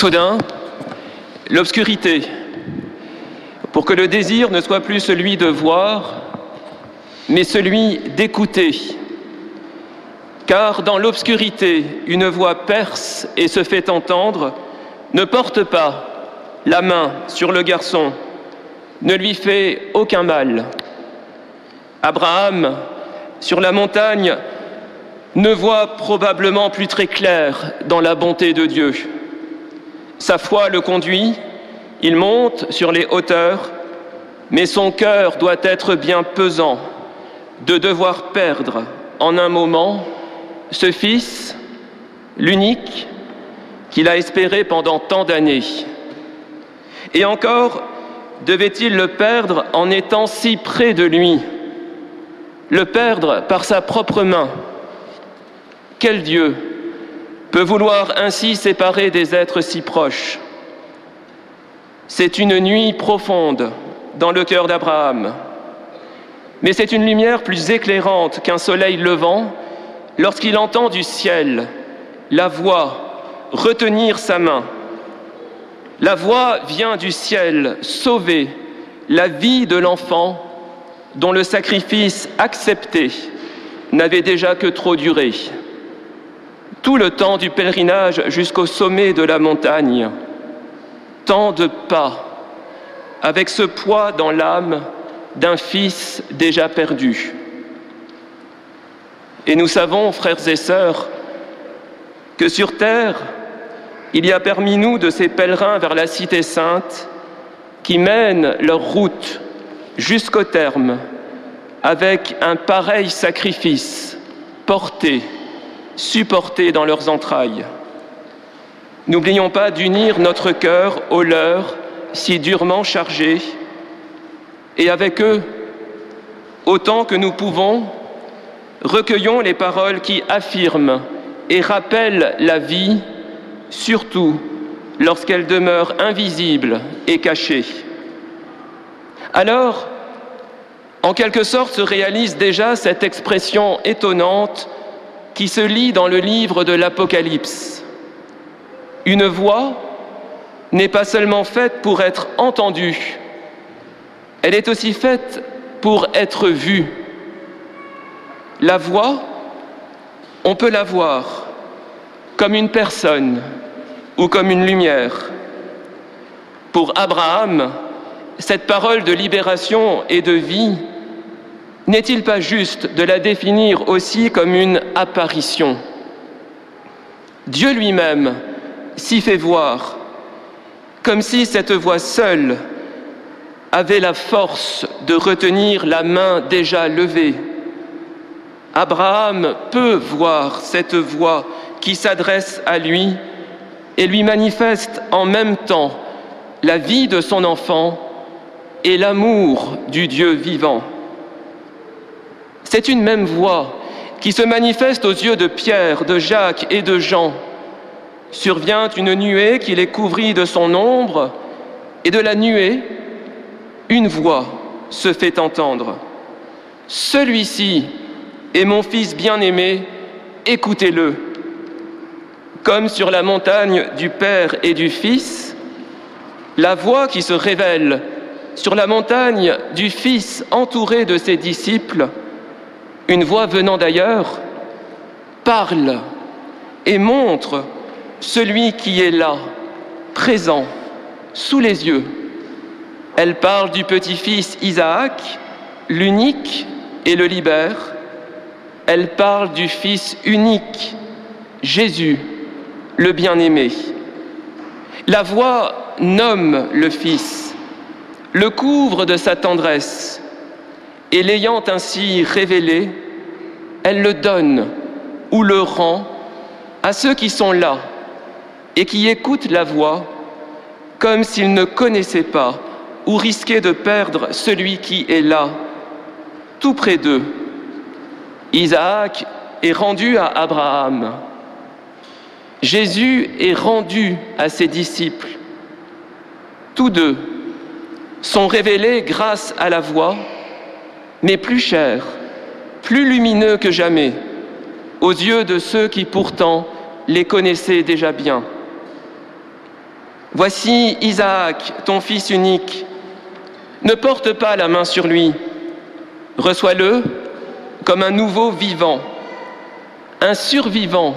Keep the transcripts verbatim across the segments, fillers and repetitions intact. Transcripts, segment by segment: Soudain, l'obscurité, pour que le désir ne soit plus celui de voir, mais celui d'écouter. Car dans l'obscurité, une voix perce et se fait entendre, ne porte pas la main sur le garçon, ne lui fait aucun mal. Abraham, sur la montagne, ne voit probablement plus très clair dans la bonté de Dieu. Sa foi le conduit, il monte sur les hauteurs, mais son cœur doit être bien pesant de devoir perdre en un moment ce fils, l'unique, qu'il a espéré pendant tant d'années. Et encore, devait-il le perdre en étant si près de lui, le perdre par sa propre main? Quel Dieu peut vouloir ainsi séparer des êtres si proches? C'est une nuit profonde dans le cœur d'Abraham, mais c'est une lumière plus éclairante qu'un soleil levant lorsqu'il entend du ciel la voix retenir sa main. La voix vient du ciel sauver la vie de l'enfant dont le sacrifice accepté n'avait déjà que trop duré. Tout le temps du pèlerinage jusqu'au sommet de la montagne, tant de pas, avec ce poids dans l'âme d'un fils déjà perdu. Et nous savons, frères et sœurs, que sur terre, il y a parmi nous de ces pèlerins vers la Cité Sainte qui mènent leur route jusqu'au terme avec un pareil sacrifice porté, supporté dans leurs entrailles. N'oublions pas d'unir notre cœur au leur si durement chargé, et avec eux, autant que nous pouvons, recueillons les paroles qui affirment et rappellent la vie, surtout lorsqu'elle demeure invisible et cachée. Alors, en quelque sorte, se réalise déjà cette expression étonnante qui se lit dans le livre de l'Apocalypse. Une voix n'est pas seulement faite pour être entendue, elle est aussi faite pour être vue. La voix, on peut la voir comme une personne ou comme une lumière. Pour Abraham, cette parole de libération et de vie, n'est-il pas juste de la définir aussi comme une apparition? Dieu lui-même s'y fait voir, comme si cette voix seule avait la force de retenir la main déjà levée. Abraham peut voir cette voix qui s'adresse à lui et lui manifeste en même temps la vie de son enfant et l'amour du Dieu vivant. C'est une même voix qui se manifeste aux yeux de Pierre, de Jacques et de Jean. Survient une nuée qui les couvrit de son ombre, et de la nuée, une voix se fait entendre. « Celui-ci est mon fils bien-aimé, écoutez-le ». Comme sur la montagne du Père et du Fils, la voix qui se révèle sur la montagne du Fils entouré de ses disciples, une voix venant d'ailleurs, parle et montre celui qui est là, présent, sous les yeux. Elle parle du petit-fils Isaac, l'unique, et le libère. Elle parle du Fils unique, Jésus, le bien-aimé. La voix nomme le Fils, le couvre de sa tendresse, et l'ayant ainsi révélé, elle le donne ou le rend à ceux qui sont là et qui écoutent la voix comme s'ils ne connaissaient pas ou risquaient de perdre celui qui est là, tout près d'eux. Isaac est rendu à Abraham. Jésus est rendu à ses disciples. Tous deux sont révélés grâce à la voix, mais plus cher, plus lumineux que jamais, aux yeux de ceux qui pourtant les connaissaient déjà bien. « Voici Isaac, ton fils unique. Ne porte pas la main sur lui. Reçois-le comme un nouveau vivant, un survivant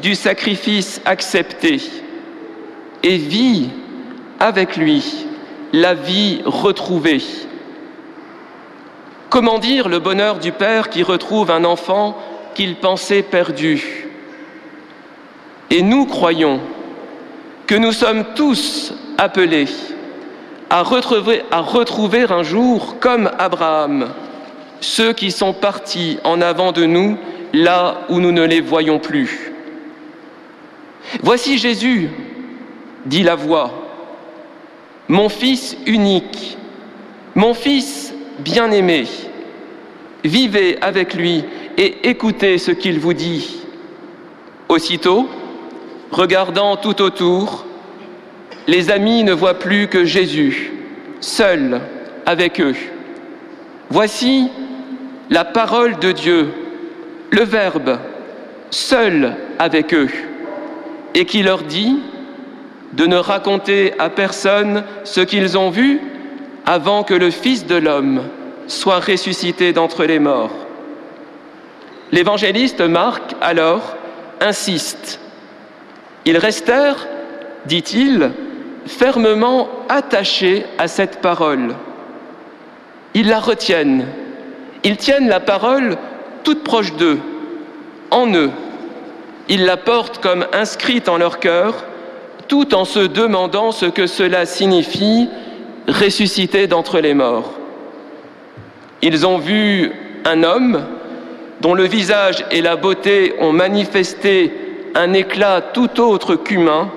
du sacrifice accepté, et vis avec lui la vie retrouvée. » Comment dire le bonheur du père qui retrouve un enfant qu'il pensait perdu? Et nous croyons que nous sommes tous appelés à retrouver, à retrouver un jour, comme Abraham, ceux qui sont partis en avant de nous, là où nous ne les voyons plus. « Voici Jésus, dit la voix, mon Fils unique, mon Fils bien-aimé, vivez avec lui et écoutez ce qu'il vous dit. » Aussitôt, regardant tout autour, les amis ne voient plus que Jésus, seul avec eux. Voici la parole de Dieu, le Verbe, seul avec eux, et qui leur dit de ne raconter à personne ce qu'ils ont vu avant que le Fils de l'homme soit ressuscité d'entre les morts. L'évangéliste Marc, alors, insiste. Ils restèrent, dit-il, fermement attachés à cette parole. Ils la retiennent. Ils tiennent la parole toute proche d'eux, en eux. Ils la portent comme inscrite en leur cœur, tout en se demandant ce que cela signifie « ressusciter d'entre les morts ». Ils ont vu un homme dont le visage et la beauté ont manifesté un éclat tout autre qu'humain.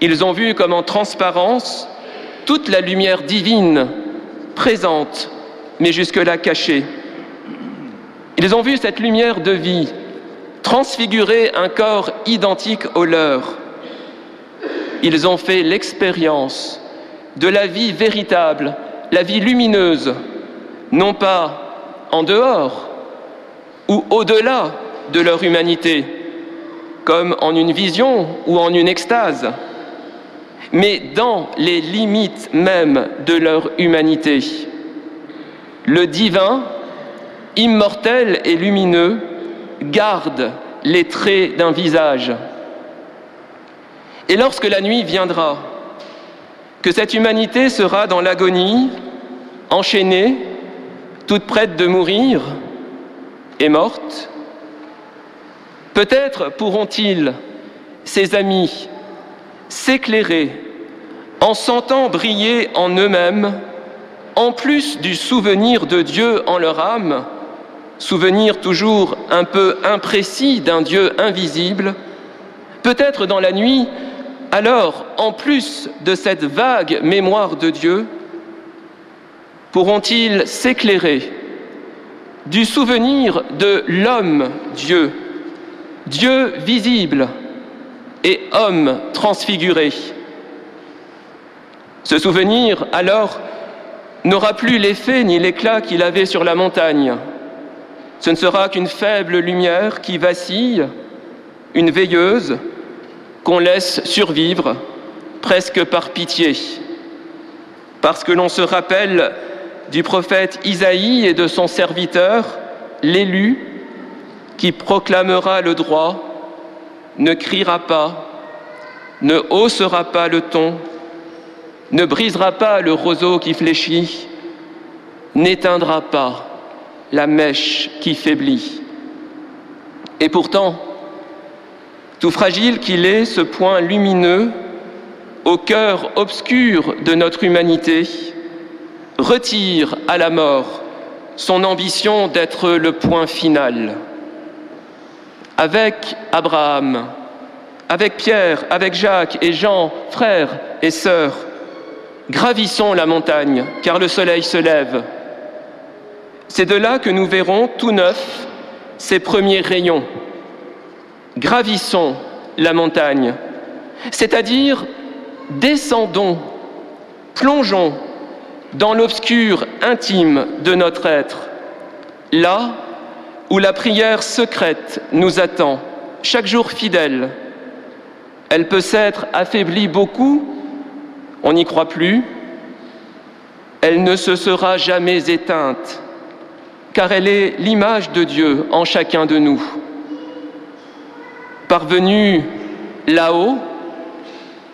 Ils ont vu comme en transparence toute la lumière divine, présente, mais jusque-là cachée. Ils ont vu cette lumière de vie transfigurer un corps identique au leur. Ils ont fait l'expérience de la vie véritable, la vie lumineuse, non pas en dehors ou au-delà de leur humanité, comme en une vision ou en une extase, mais dans les limites mêmes de leur humanité. Le divin, immortel et lumineux, garde les traits d'un visage. Et lorsque la nuit viendra, que cette humanité sera dans l'agonie, enchaînée, toute prête de mourir, et morte, peut-être pourront-ils, ses amis, s'éclairer en sentant briller en eux-mêmes, en plus du souvenir de Dieu en leur âme, souvenir toujours un peu imprécis d'un Dieu invisible, peut-être dans la nuit, alors, en plus de cette vague mémoire de Dieu, pourront-ils s'éclairer du souvenir de l'homme-Dieu, Dieu visible et homme transfiguré. Ce souvenir, alors, n'aura plus l'effet ni l'éclat qu'il avait sur la montagne. Ce ne sera qu'une faible lumière qui vacille, une veilleuse, qu'on laisse survivre, presque par pitié, parce que l'on se rappelle du prophète Isaïe et de son serviteur, l'élu, qui proclamera le droit, ne criera pas, ne haussera pas le ton, ne brisera pas le roseau qui fléchit, n'éteindra pas la mèche qui faiblit. Et pourtant, tout fragile qu'il est, ce point lumineux, au cœur obscur de notre humanité, retire à la mort son ambition d'être le point final. Avec Abraham, avec Pierre, avec Jacques et Jean, frères et sœurs, gravissons la montagne, car le soleil se lève. C'est de là que nous verrons tout neuf ses premiers rayons. Gravissons la montagne, c'est-à-dire descendons, plongeons dans l'obscur intime de notre être, là où la prière secrète nous attend, chaque jour fidèle, Elle peut s'être affaiblie beaucoup, on n'y croit plus. Elle ne se sera jamais éteinte, car elle est l'image de Dieu en chacun de nous. Parvenus là-haut,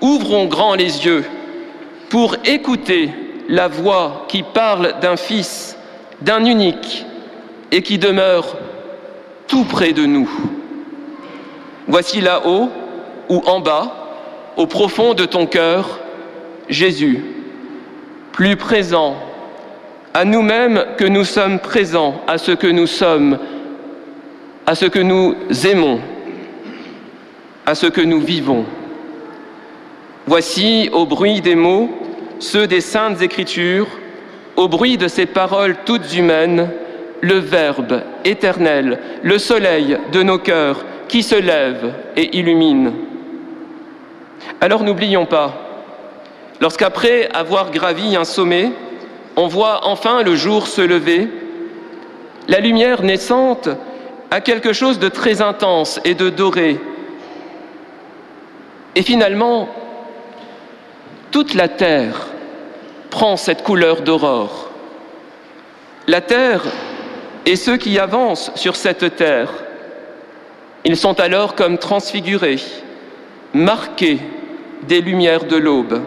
ouvrons grand les yeux pour écouter la voix qui parle d'un Fils, d'un unique, et qui demeure tout près de nous. Voici là-haut ou en bas, au profond de ton cœur, Jésus, plus présent à nous-mêmes que nous sommes présents à ce que nous sommes, à ce que nous aimons, à ce que nous vivons. Voici, au bruit des mots, ceux des saintes Écritures, au bruit de ces paroles toutes humaines, le Verbe éternel, le soleil de nos cœurs, qui se lève et illumine. Alors n'oublions pas, lorsqu'après avoir gravi un sommet, on voit enfin le jour se lever, la lumière naissante a quelque chose de très intense et de doré. Et finalement, toute la terre prend cette couleur d'aurore. La terre et ceux qui avancent sur cette terre, ils sont alors comme transfigurés, marqués des lumières de l'aube.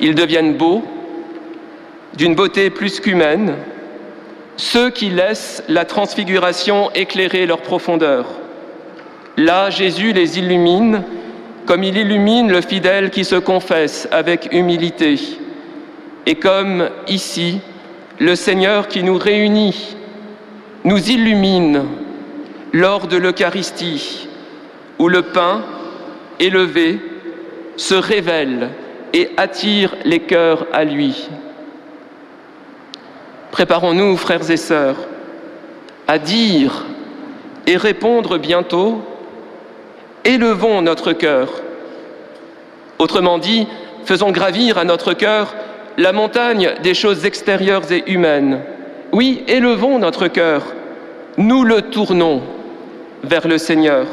Ils deviennent beaux, d'une beauté plus qu'humaine, ceux qui laissent la transfiguration éclairer leur profondeur. Là, Jésus les illumine, comme il illumine le fidèle qui se confesse avec humilité, et comme ici, le Seigneur qui nous réunit, nous illumine lors de l'Eucharistie, où le pain, élevé, se révèle et attire les cœurs à lui. Préparons-nous, frères et sœurs, à dire et répondre bientôt, élevons notre cœur. Autrement dit, faisons gravir à notre cœur la montagne des choses extérieures et humaines. Oui, élevons notre cœur, nous le tournons vers le Seigneur,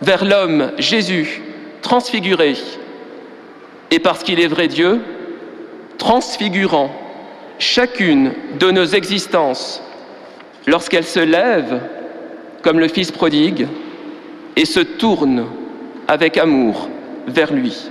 vers l'homme, Jésus, transfiguré, et parce qu'il est vrai Dieu, transfigurant chacune de nos existences, lorsqu'elle se lève, comme le Fils prodigue, et se tourne avec amour vers lui.